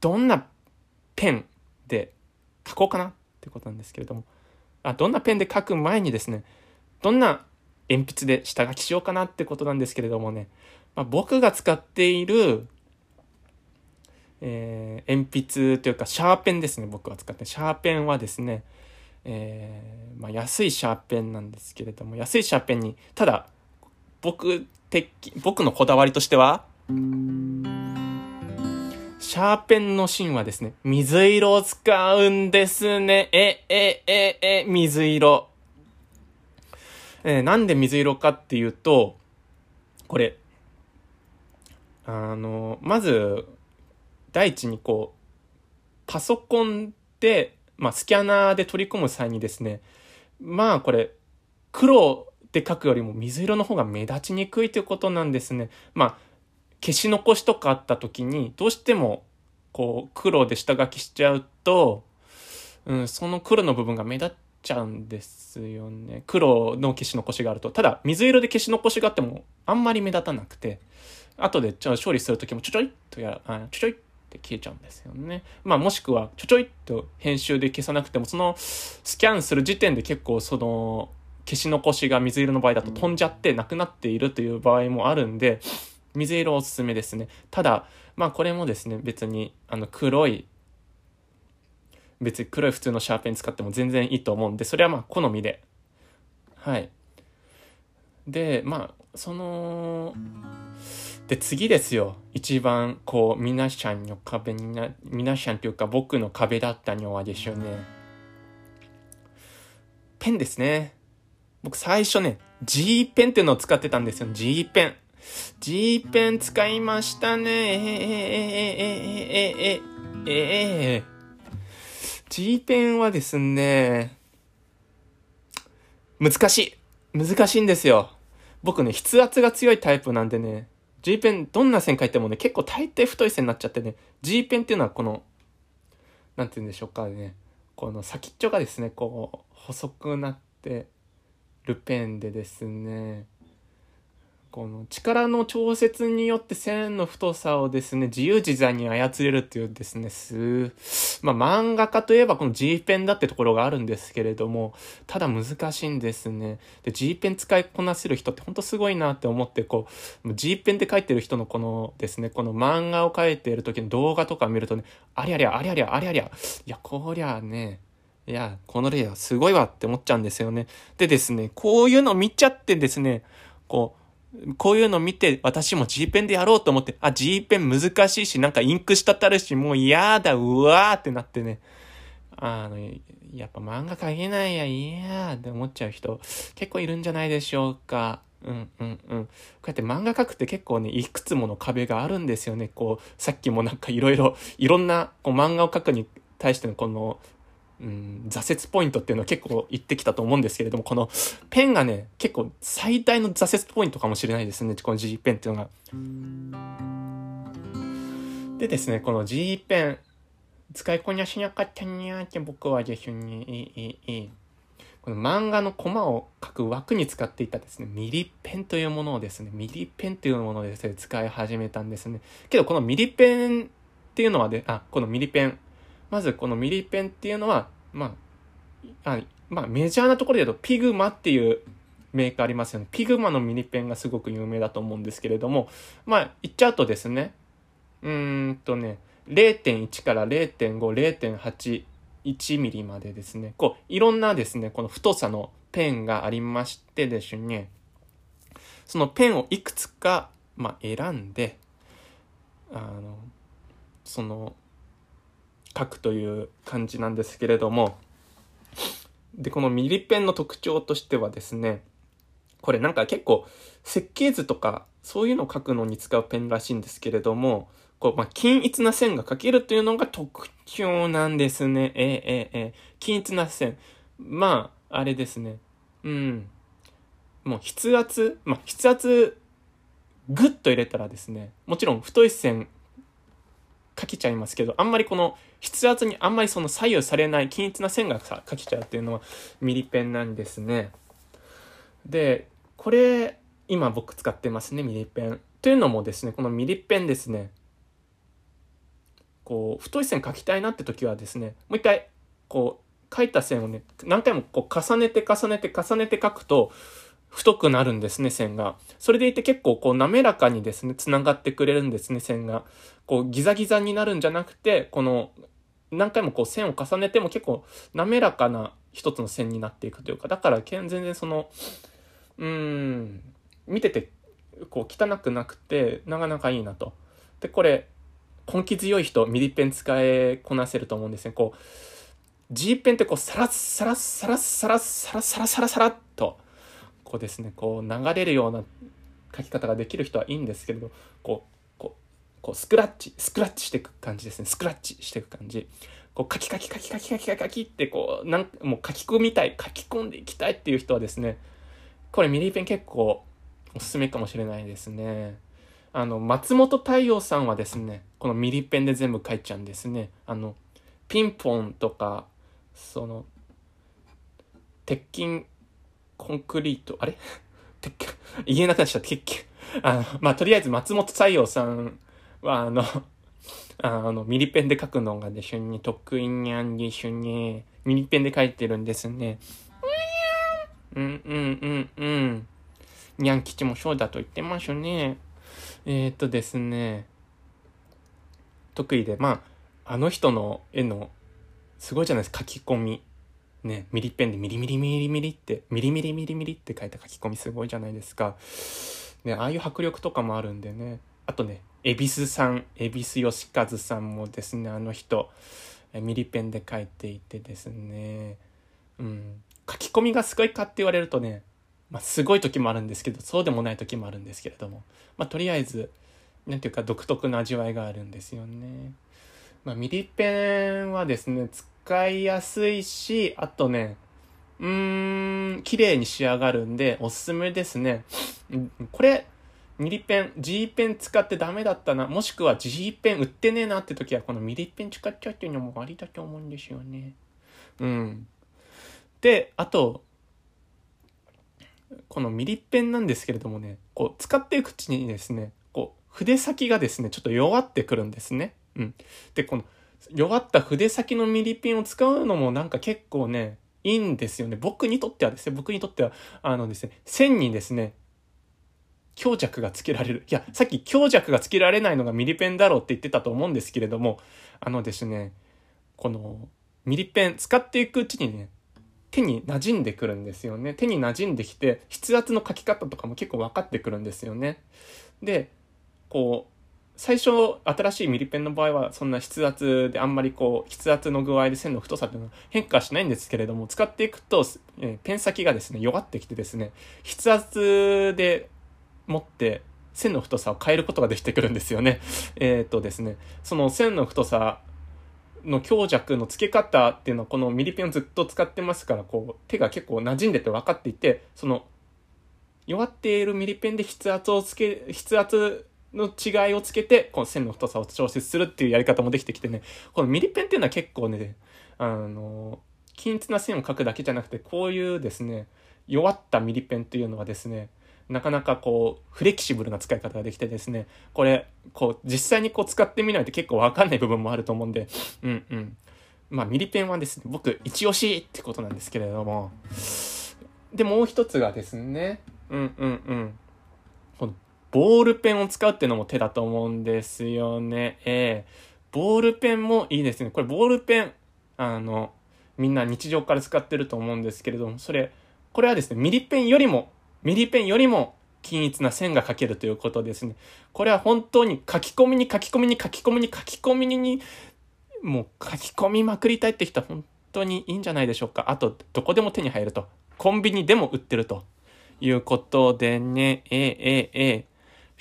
どんなペンで書こうかなってことなんですけれども、あ、どんなペンで書く前にですね、どんな鉛筆で下書きしようかなってことなんですけれどもね、まあ、僕が使っている、えー、鉛筆というかシャーペンですね、僕が使ってシャーペンはですね、えー、まあ安いシャーペンなんですけれども、安いシャーペンに、ただ、僕的、僕のこだわりとしては、シャーペンの芯はですね、水色を使うんですね。え、え、え、え、水色。えー、なんで水色かっていうと、これ、あの、まず、第一にこう、パソコンで、まあ、スキャナーで取り込む際にですね、まあこれ黒で書くよりも水色の方が目立ちにくいということなんですね。まあ消し残しとかあった時にどうしてもこう黒で下書きしちゃうと、うん、その黒の部分が目立っちゃうんですよね。黒の消し残しがあると。ただ水色で消し残しがあってもあんまり目立たなくて、後でちょ処理する時もちょちょいっとやらちょちょいっと消えちゃうんですよね。まあもしくはちょちょいっと編集で消さなくても、そのスキャンする時点で結構その消し残しが水色の場合だと飛んじゃってなくなっているという場合もあるんで、水色おすすめですね。ただまあこれもですね、別にあの黒い別に黒い普通のシャーペン使っても全然いいと思うんで、それはまあ好みで、はい。でまあそので次ですよ、一番こう皆さんの壁にな皆さんというか僕の壁だったのはでしょうね、ペンですね。僕最初ね G ペンっていうのを使ってたんですよ。 G ペン G ペン使いましたね。ええええええええええ G ペンはですね、難しい難しいんですよ。僕ね筆圧が強いタイプなんでね、G ペンどんな線書いてもね結構大抵太い線になっちゃってね、 G ペンっていうのはこのなんて言うんでしょうかね、この先っちょがですねこう細くなってるペンでですね、この力の調節によって線の太さをですね自由自在に操れるっていうですね、すまあ漫画家といえばこの G ペンだってところがあるんですけれども、ただ難しいんですね。で G ペン使いこなせる人って本当すごいなって思って、こう G ペンで書いてる人のこのですね、この漫画を書いている時の動画とか見るとね、ありゃりゃありゃりゃありゃりゃ、いやこりゃね、いやこの例はすごいわって思っちゃうんですよね。でですね、こういうの見ちゃってですね、こうこういうの見て、私も G ペンでやろうと思って、あ、G ペン難しいし、なんかインクしたたるし、もう嫌だ、うわーってなってね。あのやっぱ漫画描けないやいやって思っちゃう人結構いるんじゃないでしょうか。うんうんうん、こうやって漫画描くって結構ねいくつもの壁があるんですよね。こうさっきもなんかいろいろいろんなこう漫画を描くに対してのこの、うん、挫折ポイントっていうのを結構言ってきたと思うんですけれども、このペンがね結構最大の挫折ポイントかもしれないですね、この G ペンっていうのが。でですね、この G ペン使いこなしなかったにゃーって僕はですね、いいいいこの漫画のコマを描く枠に使っていたですね、ミリペンというものをですね、ミリペンというものをですね、使い始めたんですね。けどこのミリペンっていうのはで、あ、このミリペン。まずこのミリペンっていうのは、まあ、あまあメジャーなところで言うとピグマっていうメーカーありますよね。ピグマのミリペンがすごく有名だと思うんですけれども、まあ言っちゃうとですね、うーんとね、れいてんいち から れいてんご、れいてんはち、いちミリまでですね、こういろんなですね、この太さのペンがありましてですね、そのペンをいくつか、まあ、選んで、あの、その、書くという感じなんですけれども、で、このミリペンの特徴としてはですね、これなんか結構設計図とかそういうのを書くのに使うペンらしいんですけれども、こうまあ、均一な線が描けるというのが特徴なんですね。えー、えー、えー、均一な線。まあ、あれですね。うん。もう筆圧、まあ、筆圧、ぐっと入れたらですね、もちろん太い線描けちゃいますけど、あんまりこの筆圧にあんまりその左右されない均一な線がさ描けちゃうっていうのはミリペンなんですね。で、これ、今僕使ってますね、ミリペン。というのもですね、このミリペンですね、こう太い線描きたいなって時はですね、もう一回こう描いた線をね何回もこう重ねて重ねて重ねて描くと太くなるんですね、線が。それでいて結構こう滑らかにですねつながってくれるんですね、線が。こうギザギザになるんじゃなくて、この何回もこう線を重ねても結構滑らかな一つの線になっていくというか、だから全然そのうーん見ててこう汚くなくてなかなかいいなと。でこれ根気強い人、ミリペン使いこなせると思うんですね。こう、G ペンってこう、サラッサラッサラッサラッサラッサラッサラッサラッと、こうですね、こう流れるような書き方ができる人はいいんですけれど、こう、こう、こうスクラッチ、スクラッチしていく感じですね。スクラッチしていく感じ。こう、カキカキカキカキカキカキカキって、こう、なんもう書き込みたい、書き込んでいきたいっていう人はですね、これミリペン結構おすすめかもしれないですね。あの、松本太陽さんはですね、このミリペンで全部書いちゃうんですね。あの、ピンポンとか、その、鉄筋、コンクリート、あれ鉄筋、言えなくなっちゃった、鉄筋。あの、まあ、とりあえず松本太陽さんは、あの、あの、ミリペンで書くのがでしゅに、得意にゃんでしゅに、ミリペンで書いてるんですね。うんうんうんうん。にゃん吉もそうだと言ってますね。えー、っとですね、得意で、まあ、あの人の絵の、すごいじゃないですか、書き込み。ね、ミリペンでミリミリミリミリって、ミリミリミリミリって書いた書き込みすごいじゃないですか。ね、ああいう迫力とかもあるんでね。あとね、恵比寿さん、恵比寿義和さんもですね、あの人、ミリペンで書いていてですね、うん、書き込みがすごいかって言われるとね、まあ、すごい時もあるんですけど、そうでもない時もあるんですけれども、まあ、とりあえず、なんていうか独特な味わいがあるんですよね。まあ、ミリペンはですね、使いやすいし、あとね、うーん、綺麗に仕上がるんで、おすすめですね。これ、ミリペン、G ペン使ってダメだったな、もしくは G ペン売ってねえなって時は、このミリペン使っちゃうっていうのもありだと思うんですよね。うん。で、あと、このミリペンなんですけれどもね、こう使っていくうちにですね、こう筆先がですねちょっと弱ってくるんですね。うん。でこの弱った筆先のミリペンを使うのもなんか結構ねいいんですよね。僕にとってはですね、僕にとってはあのですね線にですね強弱がつけられる。いやさっき強弱がつけられないのがミリペンだろうって言ってたと思うんですけれども、あのですねこのミリペン使っていくうちにね。手に馴染んでくるんですよね。手に馴染んできて筆圧の書き方とかも結構分かってくるんですよね。でこ最初新しいミリペンの場合はそんな筆圧であんまりこう筆圧の具合で線の太さというのは変化しないんですけれども、使っていくとペン先がですね弱ってきてですね、筆圧で持って線の太さを変えることができてくるんですよね。えっとですね、その線の太さの強弱の付け方っていうのはこのミリペンをずっと使ってますから、こう手が結構馴染んでて分かっていて、その弱っているミリペンで筆圧をつけ筆圧の違いをつけてこの線の太さを調節するっていうやり方もできてきてね、このミリペンっていうのは結構ね、あの均一な線を描くだけじゃなくて、こういうですね弱ったミリペンっていうのはですね、なかなかこうフレキシブルな使い方ができてですね、これこう実際にこう使ってみないと結構分かんない部分もあると思うんで、うんうん、まあミリペンはですね僕一押しってことなんですけれども、でもう一つがですね、うんうんうん、このボールペンを使うっていうのも手だと思うんですよね。えー、ボールペンもいいですね。これボールペン、あのみんな日常から使ってると思うんですけれども、それこれはですねミリペンよりもミリペンよりも均一な線が描けるということですね。これは本当に書き込みに書き込みに書き込みに書き込みにもう書き込みまくりたいって人は本当にいいんじゃないでしょうか。あとどこでも手に入ると、コンビニでも売ってるということでね、えー、えー、えー、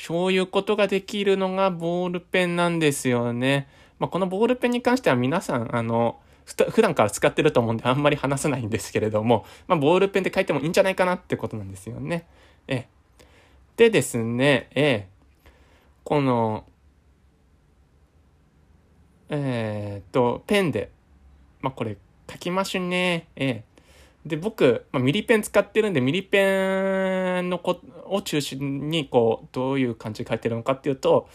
そういうことができるのがボールペンなんですよね。まあ、このボールペンに関しては皆さんあの普段から使ってると思うんであんまり話さないんですけれども、まあ、ボールペンで書いてもいいんじゃないかなってことなんですよね。えでですね、えこのえー、っとペンで、まあ、これ書きましゅね。えで僕、まあ、ミリペン使ってるんでミリペンのこを中心にこうどういう感じで書いてるのかっていうと、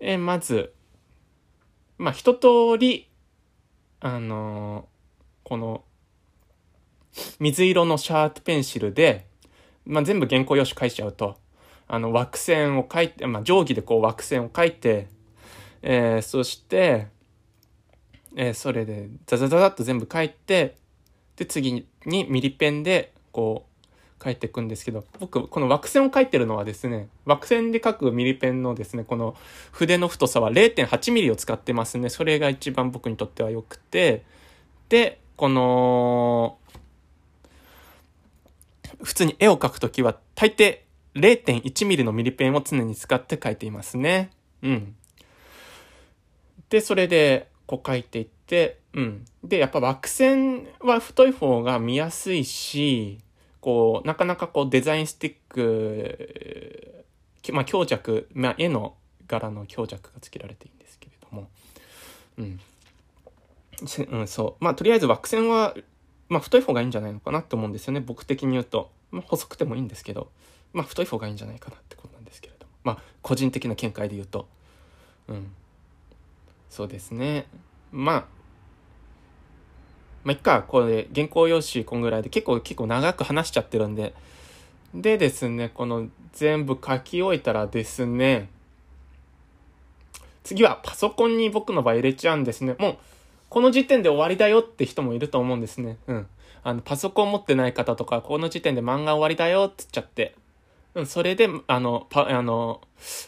えまず、まあ、一通りあのー、この水色のシャープペンシルで、まあ、全部原稿用紙書いちゃうと、あの枠線を書いて、まあ、定規でこう枠線を書いて、えー、そして、えー、それでザザザザッと全部書いて、で次にミリペンでこう書いていくんですけど、僕この枠線を書いてるのはですね、枠線で書くミリペンのですねこの筆の太さは れいてんはちミリを使ってますね。それが一番僕にとっては良くて、でこの普通に絵を描くときは大抵 れいてんいちミリのミリペンを常に使って描いていますね。うん。でそれでこう描いていって、うん。でやっぱ枠線は太い方が見やすいし、こうなかなかこうデザインスティック、まあ強弱、まあ絵の柄の強弱がつけられていいんですけれども、うん。うん、そう。まあとりあえず枠線はまあ、太い方がいいんじゃないのかなと思うんですよね。僕的に言うと、まあ、細くてもいいんですけど、まあ、太い方がいいんじゃないかなってことなんですけれども、まあ、個人的な見解で言うと、うん、そうですね。まあ、まあ、いっか、これ原稿用紙こんぐらいで結構結構長く話しちゃってるんで、でですね、この全部書き終えたらですね、次はパソコンに僕の場合入れちゃうんですね。もう。この時点で終わりだよって人もいると思うんですね。うん。あの、パソコン持ってない方とか、この時点で漫画終わりだよって言っちゃって。うん、それで、あの、パ、あの、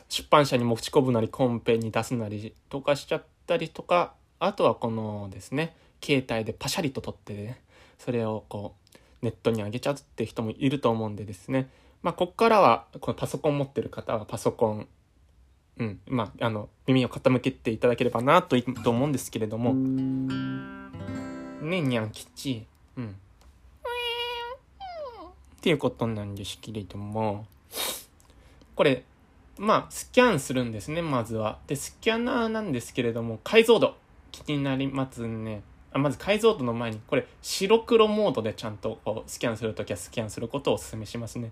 出版社に持ち込むなり、コンペに出すなりとかしちゃったりとか、あとはこのですね、携帯でパシャリと撮ってね、それをこう、ネットに上げちゃうって人もいると思うんでですね。まあ、こっからは、このパソコン持ってる方はパソコン、うん、まあ、あの、耳を傾けていただければなと、と思うんですけれども。ね、にゃんきち。うん。っていうことなんですけれども。これ、まあ、スキャンするんですね、まずは。で、スキャナーなんですけれども、解像度。気になりますね。あ、まず解像度の前に、これ、白黒モードでちゃんとこうスキャンするときはスキャンすることをお勧めしますね。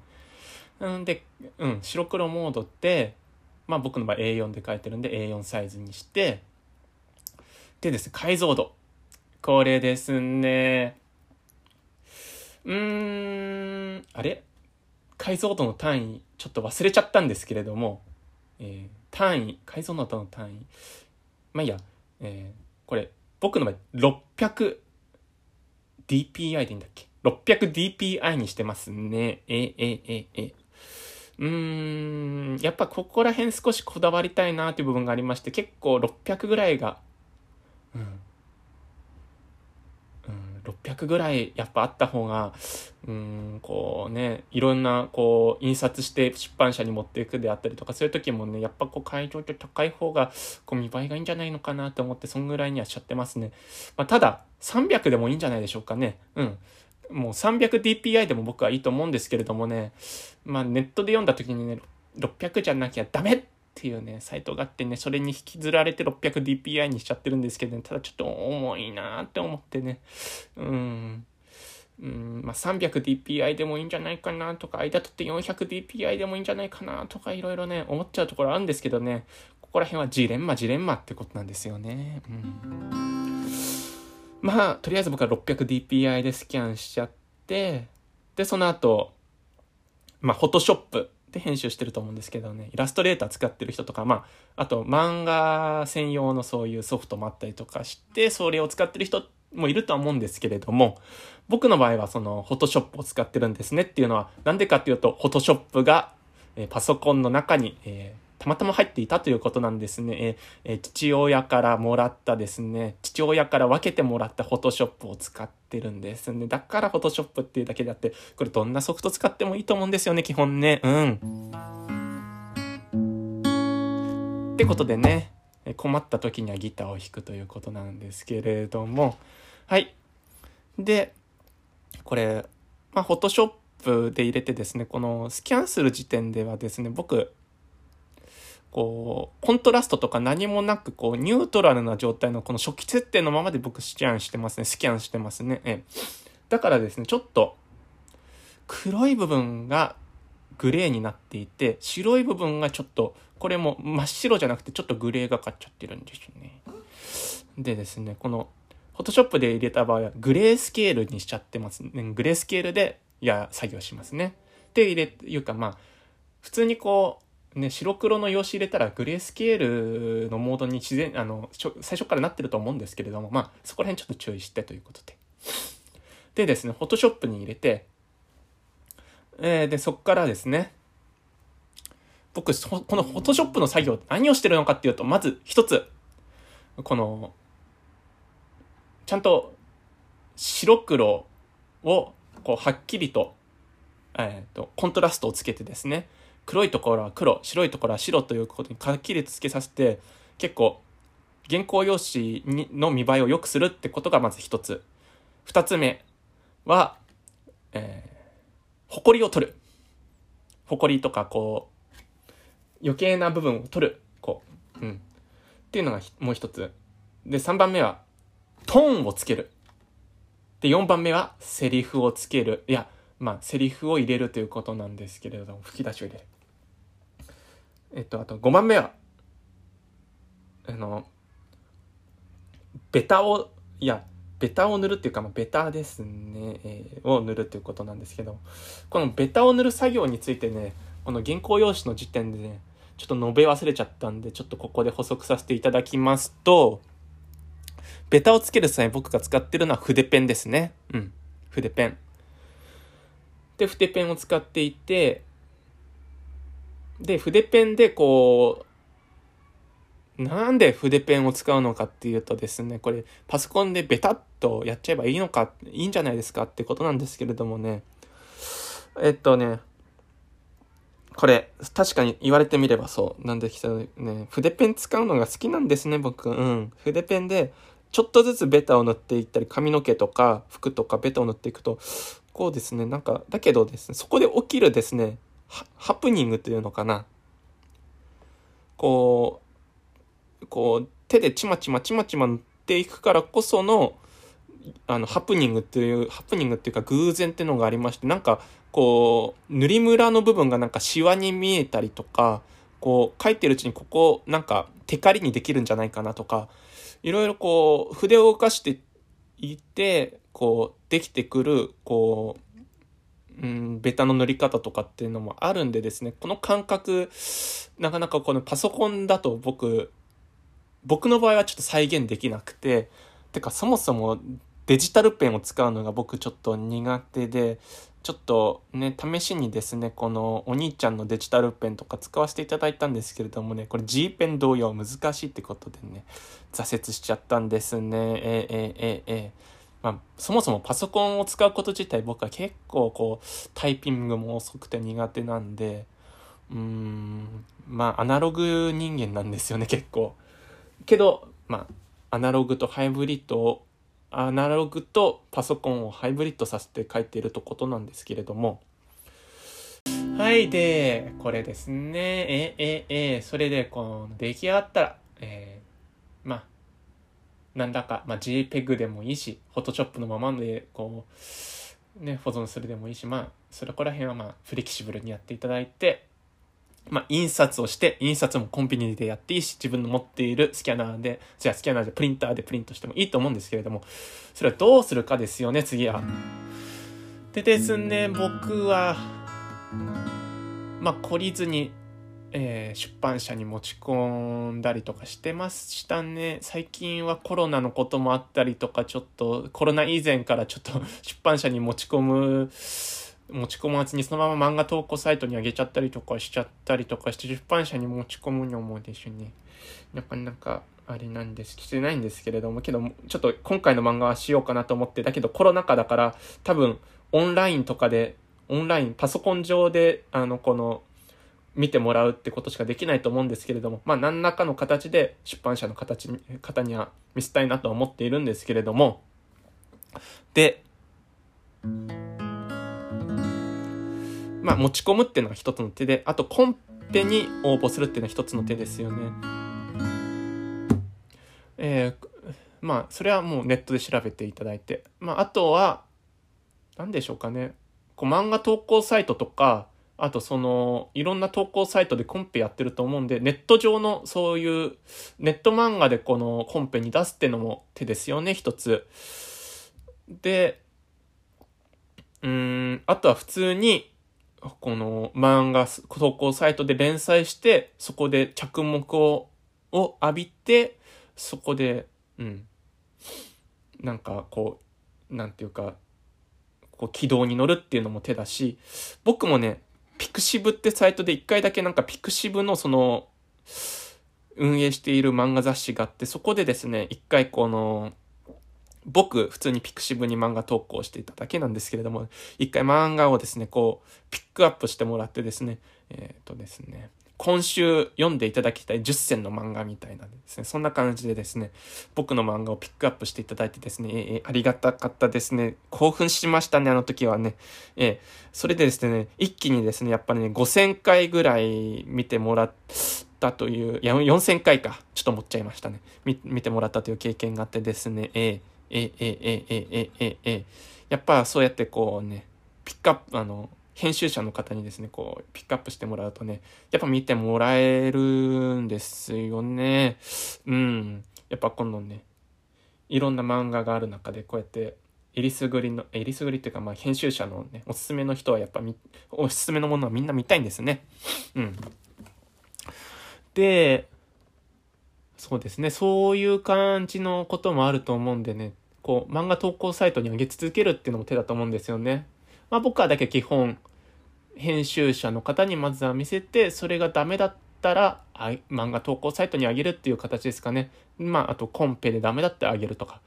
なんで、うん、白黒モードって、まあ、僕の場合 エーよん で書いてるんで エーよん サイズにして、でですね、解像度、これですね、うーん、あれ解像度の単位ちょっと忘れちゃったんですけれども、えー、単位解像度の単位、まあいいや、えー、これ僕の場合 ろっぴゃくディーピーアイ でいいんだっけ、ろっぴゃくディーピーアイ にしてますね。えー、えー、えー、えーうーん、やっぱここら辺少しこだわりたいなっていう部分がありまして、結構ろっぴゃくぐらいが、うんうん、ろっぴゃくぐらいやっぱあった方が、うーん、こうね、いろんなこう印刷して出版社に持っていくであったりとか、そういう時もね、やっぱこう会場と高い方がこう見栄えがいいんじゃないのかなと思って、そんぐらいにはしちゃってますね。まあ、たださんびゃくでもいいんじゃないでしょうかね。うん。もう さんびゃくディーピーアイ でも僕はいいと思うんですけれどもね、まあネットで読んだ時にね、ろっぴゃくじゃなきゃダメっていうね、サイトがあってね、それに引きずられて ろっぴゃくディーピーアイ にしちゃってるんですけどね、ただちょっと重いなって思ってね、うん、うん、まあ さんびゃくディーピーアイ でもいいんじゃないかなとか、間取って よんひゃくディーピーアイ でもいいんじゃないかなとか、いろいろね、思っちゃうところあるんですけどね、ここら辺はジレンマジレンマってことなんですよね。うん。まあ、とりあえず僕は ろっぴゃくディーピーアイ でスキャンしちゃって、で、その後、まあ、フォトショップで編集してると思うんですけどね、イラストレーター使ってる人とか、まあ、あと漫画専用のそういうソフトもあったりとかして、それを使ってる人もいるとは思うんですけれども、僕の場合はそのフォトショップを使ってるんですねっていうのは、なんでかっていうと、フォトショップが、えー、パソコンの中に、えーたまたま入っていたということなんですね。えー、父親からもらったですね、父親から分けてもらったフォトショップを使ってるんですね。だからフォトショップっていうだけであって、これどんなソフト使ってもいいと思うんですよね、基本ね。うん。ってことでね、困った時にはギターを弾くということなんですけれども、はい。で、これ、まあ、フォトショップで入れてですね、このスキャンする時点ではですね、僕、こうコントラストとか何もなくこうニュートラルな状態のこの初期設定のままで僕スキャンしてますねスキャンしてますねえだからですね、ちょっと黒い部分がグレーになっていて、白い部分がちょっとこれも真っ白じゃなくてちょっとグレーがかっちゃってるんですね。でですね、このフォトショップで入れた場合はグレースケールにしちゃってますね。グレースケールでいや作業しますねって入れいうか、まあ普通にこうね、白黒の用紙入れたらグレースケールのモードに自然あの最初からなってると思うんですけれども、まあそこら辺ちょっと注意してということででですね、フォトショップに入れて、えー、でそこからですね、僕このフォトショップの作業何をしてるのかっていうと、まず一つこのちゃんと白黒をこうはっきりと、えーとコントラストをつけてですね、黒いところは黒、白いところは白ということにはっきりつけさせて、結構原稿用紙にの見栄えを良くするってことがまず一つ。二つ目は、えー、埃を取る。埃とかこう余計な部分を取る、こう、うん、っていうのがもう一つ。で三番目はトーンをつける。で四番目はセリフをつける。いや。まあ、セリフを入れるということなんですけれども、吹き出しを入れる。えっと、あとごばんめは、あの、ベタを、いや、ベタを塗るっていうか、まあ、ベタですね、えー、を塗るということなんですけど、このベタを塗る作業についてね、この原稿用紙の時点でね、ちょっと述べ忘れちゃったんで、ちょっとここで補足させていただきますと、ベタをつける際僕が使ってるのは筆ペンですね。うん、筆ペン。で筆ペンを使っていて、で筆ペンでこうなんで筆ペンを使うのかっていうとですね、これパソコンでベタッとやっちゃえばいいのかいいんじゃないですかってことなんですけれどもね、えっとねこれ確かに言われてみればそうなんですけどね、筆ペン使うのが好きなんですね僕。うん、筆ペンでちょっとずつベタを塗っていったり、髪の毛とか服とかベタを塗っていくとこうですね、なんかだけどですね、そこで起きるですねハプニングというのかな、こうこう手でちまちまちまちま塗っていくからこそのあのハプニングっていうハプニングっていうか偶然っていうのがありまして、なんかこう塗りムラの部分がなんかシワに見えたりとか、こう書いてるうちにここなんかテカリにできるんじゃないかなとか、いろいろこう筆を動かしていてこうできてくるこう、うん、ベタの塗り方とかっていうのもあるんでですね、この感覚なかなかこのパソコンだと僕僕の場合はちょっと再現できなくて、てかそもそもデジタルペンを使うのが僕ちょっと苦手で、ちょっとね、試しにですね、このお兄ちゃんのデジタルペンとか使わせていただいたんですけれどもね、これ G ペン同様難しいってことでね、挫折しちゃったんですね。えー、えー、えー、えー、まあ、そもそもパソコンを使うこと自体僕は結構こう、タイピングも遅くて苦手なんで、うーん、まあ、アナログ人間なんですよね、結構。けど、まあ、アナログとハイブリッドを、アナログとパソコンをハイブリッドさせて書いているとことなんですけれども、はいでこれですね、えええそれでこの出来上がったら、えー、まあなんだか、まあ、ジーペグ でもいいし、Photoshop のままでこうね保存するでもいいし、まあそれこら辺はまあフレキシブルにやっていただいて、まあ印刷をして印刷もコンビニでやっていいし、自分の持っているスキャナーでじゃあスキャナーでプリンターでプリントしてもいいと思うんですけれども、それはどうするかですよね、次は。でですね、僕はまあ懲りずに、えー、出版社に持ち込んだりとかしてましたね。最近はコロナのこともあったりとか、ちょっとコロナ以前からちょっと出版社に持ち込む持ち込まずにそのまま漫画投稿サイトに上げちゃったりとかしちゃったりとかして、出版社に持ち込むのもですね、なかなかあれなんです、してないんですけれども、けどちょっと今回の漫画はしようかなと思って、だけどコロナ禍だから多分オンラインとかでオンラインパソコン上であのこの見てもらうってことしかできないと思うんですけれども、まあ何らかの形で出版社の形方には見せたいなとは思っているんですけれども、でまあ持ち込むっていうのが一つの手で、あとコンペに応募するっていうのは一つの手ですよね。えー、まあそれはもうネットで調べていただいて、まああとは何でしょうかね、こう漫画投稿サイトとか、あとそのいろんな投稿サイトでコンペやってると思うんで、ネット上のそういうネット漫画でこのコンペに出すっていうのも手ですよね、一つ。で、うーん、あとは普通にこの漫画投稿サイトで連載して、そこで着目を、を浴びて、そこで、うん、なんかこう、なんていうか、こう軌道に乗るっていうのも手だし、僕もね、ピクシブってサイトで一回だけなんかピクシブのその、運営している漫画雑誌があって、そこでですね、一回この、僕、普通にピクシブに漫画投稿していただけなんですけれども、一回漫画をですね、こう、ピックアップしてもらってですね、えっとですね、今週読んでいただきたいじゅっせんの漫画みたいなですね、そんな感じでですね、僕の漫画をピックアップしていただいてですね、えー、ありがたかったですね、興奮しましたね、あの時はね。えー、それでですね、一気にですね、やっぱりね、ごせんかいぐらい見てもらったという、いや、よんせんかいか、ちょっと持っちゃいましたね、見、見てもらったという経験があってですね、えーえええええええやっぱそうやってこうね、ピックアップ、あの編集者の方にですねこうピックアップしてもらうとね、やっぱ見てもらえるんですよね。うん、やっぱこのね、いろんな漫画がある中でこうやってえりすぐりのえりすぐりっていうか、まあ編集者のねおすすめの人はやっぱみおすすめのものはみんな見たいんですね。うんで、そうですね、そういう感じのこともあると思うんでね、こう漫画投稿サイトに上げ続けるっていうのも手だと思うんですよね。まあ僕はだけ基本編集者の方にまずは見せて、それがダメだったら漫画投稿サイトに上げるっていう形ですかね。まああとコンペでダメだったら上げるとか、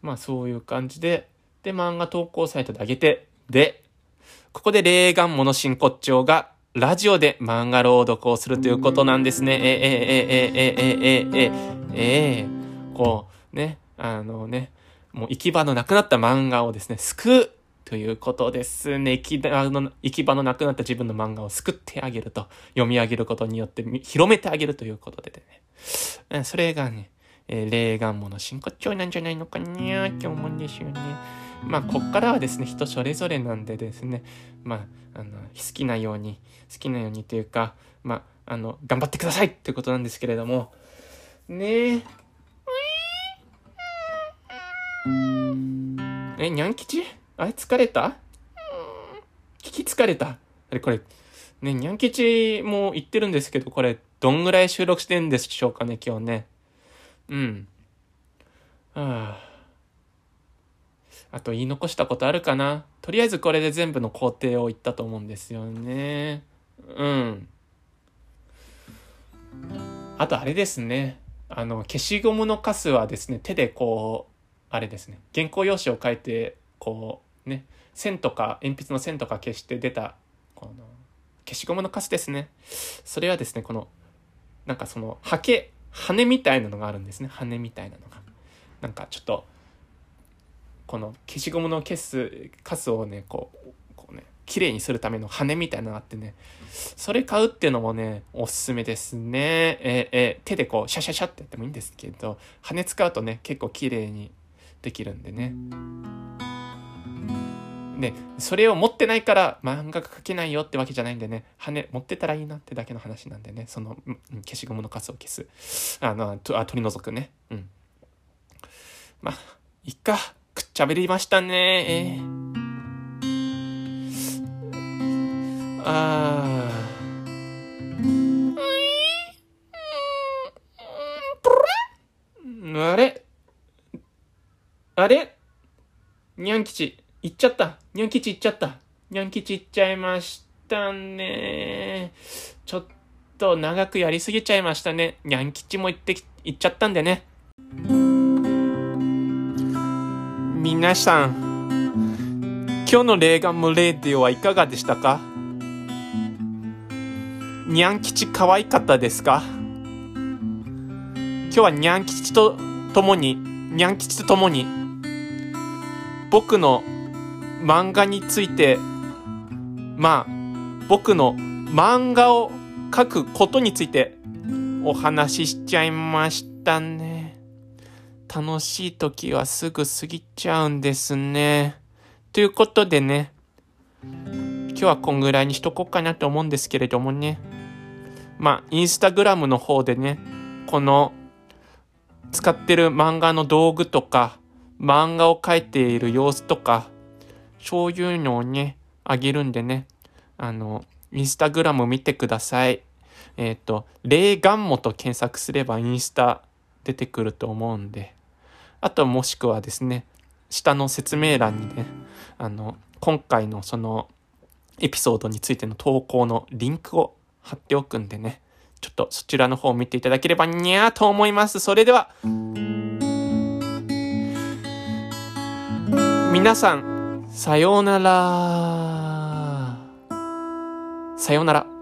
まあそういう感じで、で漫画投稿サイトで上げて、でここで霊眼物真骨頂がラジオで漫画朗読をするということなんですね。えええええええええええこうね、あのね、もう行き場のなくなった漫画をですね、救うということですね。行き場の、行き場のなくなった自分の漫画を救ってあげると、読み上げることによって広めてあげるということでね。それがね、えー、霊眼物真骨頂なんじゃないのかにゃーって思うんですよね。まあ、こっからはですね、人それぞれなんでですね、まあ、あの、好きなように、好きなようにというか、まあ、あの、頑張ってくださいっていうことなんですけれども、ねえ、え、にゃん吉？あれ疲れた？聞き疲れた？あれこれ、ね、にゃん吉も言ってるんですけど、これ、どんぐらい収録してるんでしょうかね、今日ね。うん。ああ。あと言い残したことあるかな。とりあえずこれで全部の工程を言ったと思うんですよね。うん。あとあれですね。あの消しゴムのカスはですね、手でこうあれですね、原稿用紙を書いてこうね、線とか鉛筆の線とか消して出たこの消しゴムのカスですね。それはですね、このなんかそのハケ羽みたいなのがあるんですね。羽みたいなのがなんかちょっとこの消しゴムの消すカスをねこうこうね綺麗にするための羽みたいなのがあってね、それ買うっていうのもねおすすめですね。ええ手でこうシャシャシャってやってもいいんですけど、羽使うとね結構綺麗にできるんでね。でそれを持ってないから漫画が描けないよってわけじゃないんでね、羽持ってたらいいなってだけの話なんでね、その消しゴムのカスを消すあのとあ取り除くね。うんまあいっか、くっちゃべりましたね、えー、あーあれあれにゃん吉行っちゃった。にゃん吉行っちゃった。にゃん吉行っちゃいましたね。ちょっと長くやりすぎちゃいましたね。にゃん吉も行ってき、行っちゃったんでね。皆さん、今日のレーガンムレーディオはいかがでしたか？にゃん吉可愛かったですか？今日はにゃん吉と共に、にゃん吉と共に、僕の漫画について、まあ僕の漫画を描くことについてお話ししちゃいましたね。楽しい時はすぐ過ぎちゃうんですね。ということでね、今日はこんぐらいにしとこうかなと思うんですけれどもね、まあインスタグラムの方でね、この使ってる漫画の道具とか漫画を描いている様子とかそういうのをね、あげるんでね、あの、インスタグラム見てください。えっと、レイガンモと検索すればインスタ出てくると思うんで、あともしくはですね、下の説明欄にね、あの、今回のそのエピソードについての投稿のリンクを貼っておくんでね、ちょっとそちらの方を見ていただければにゃーと思います。それでは、皆さん、さようなら。さようなら。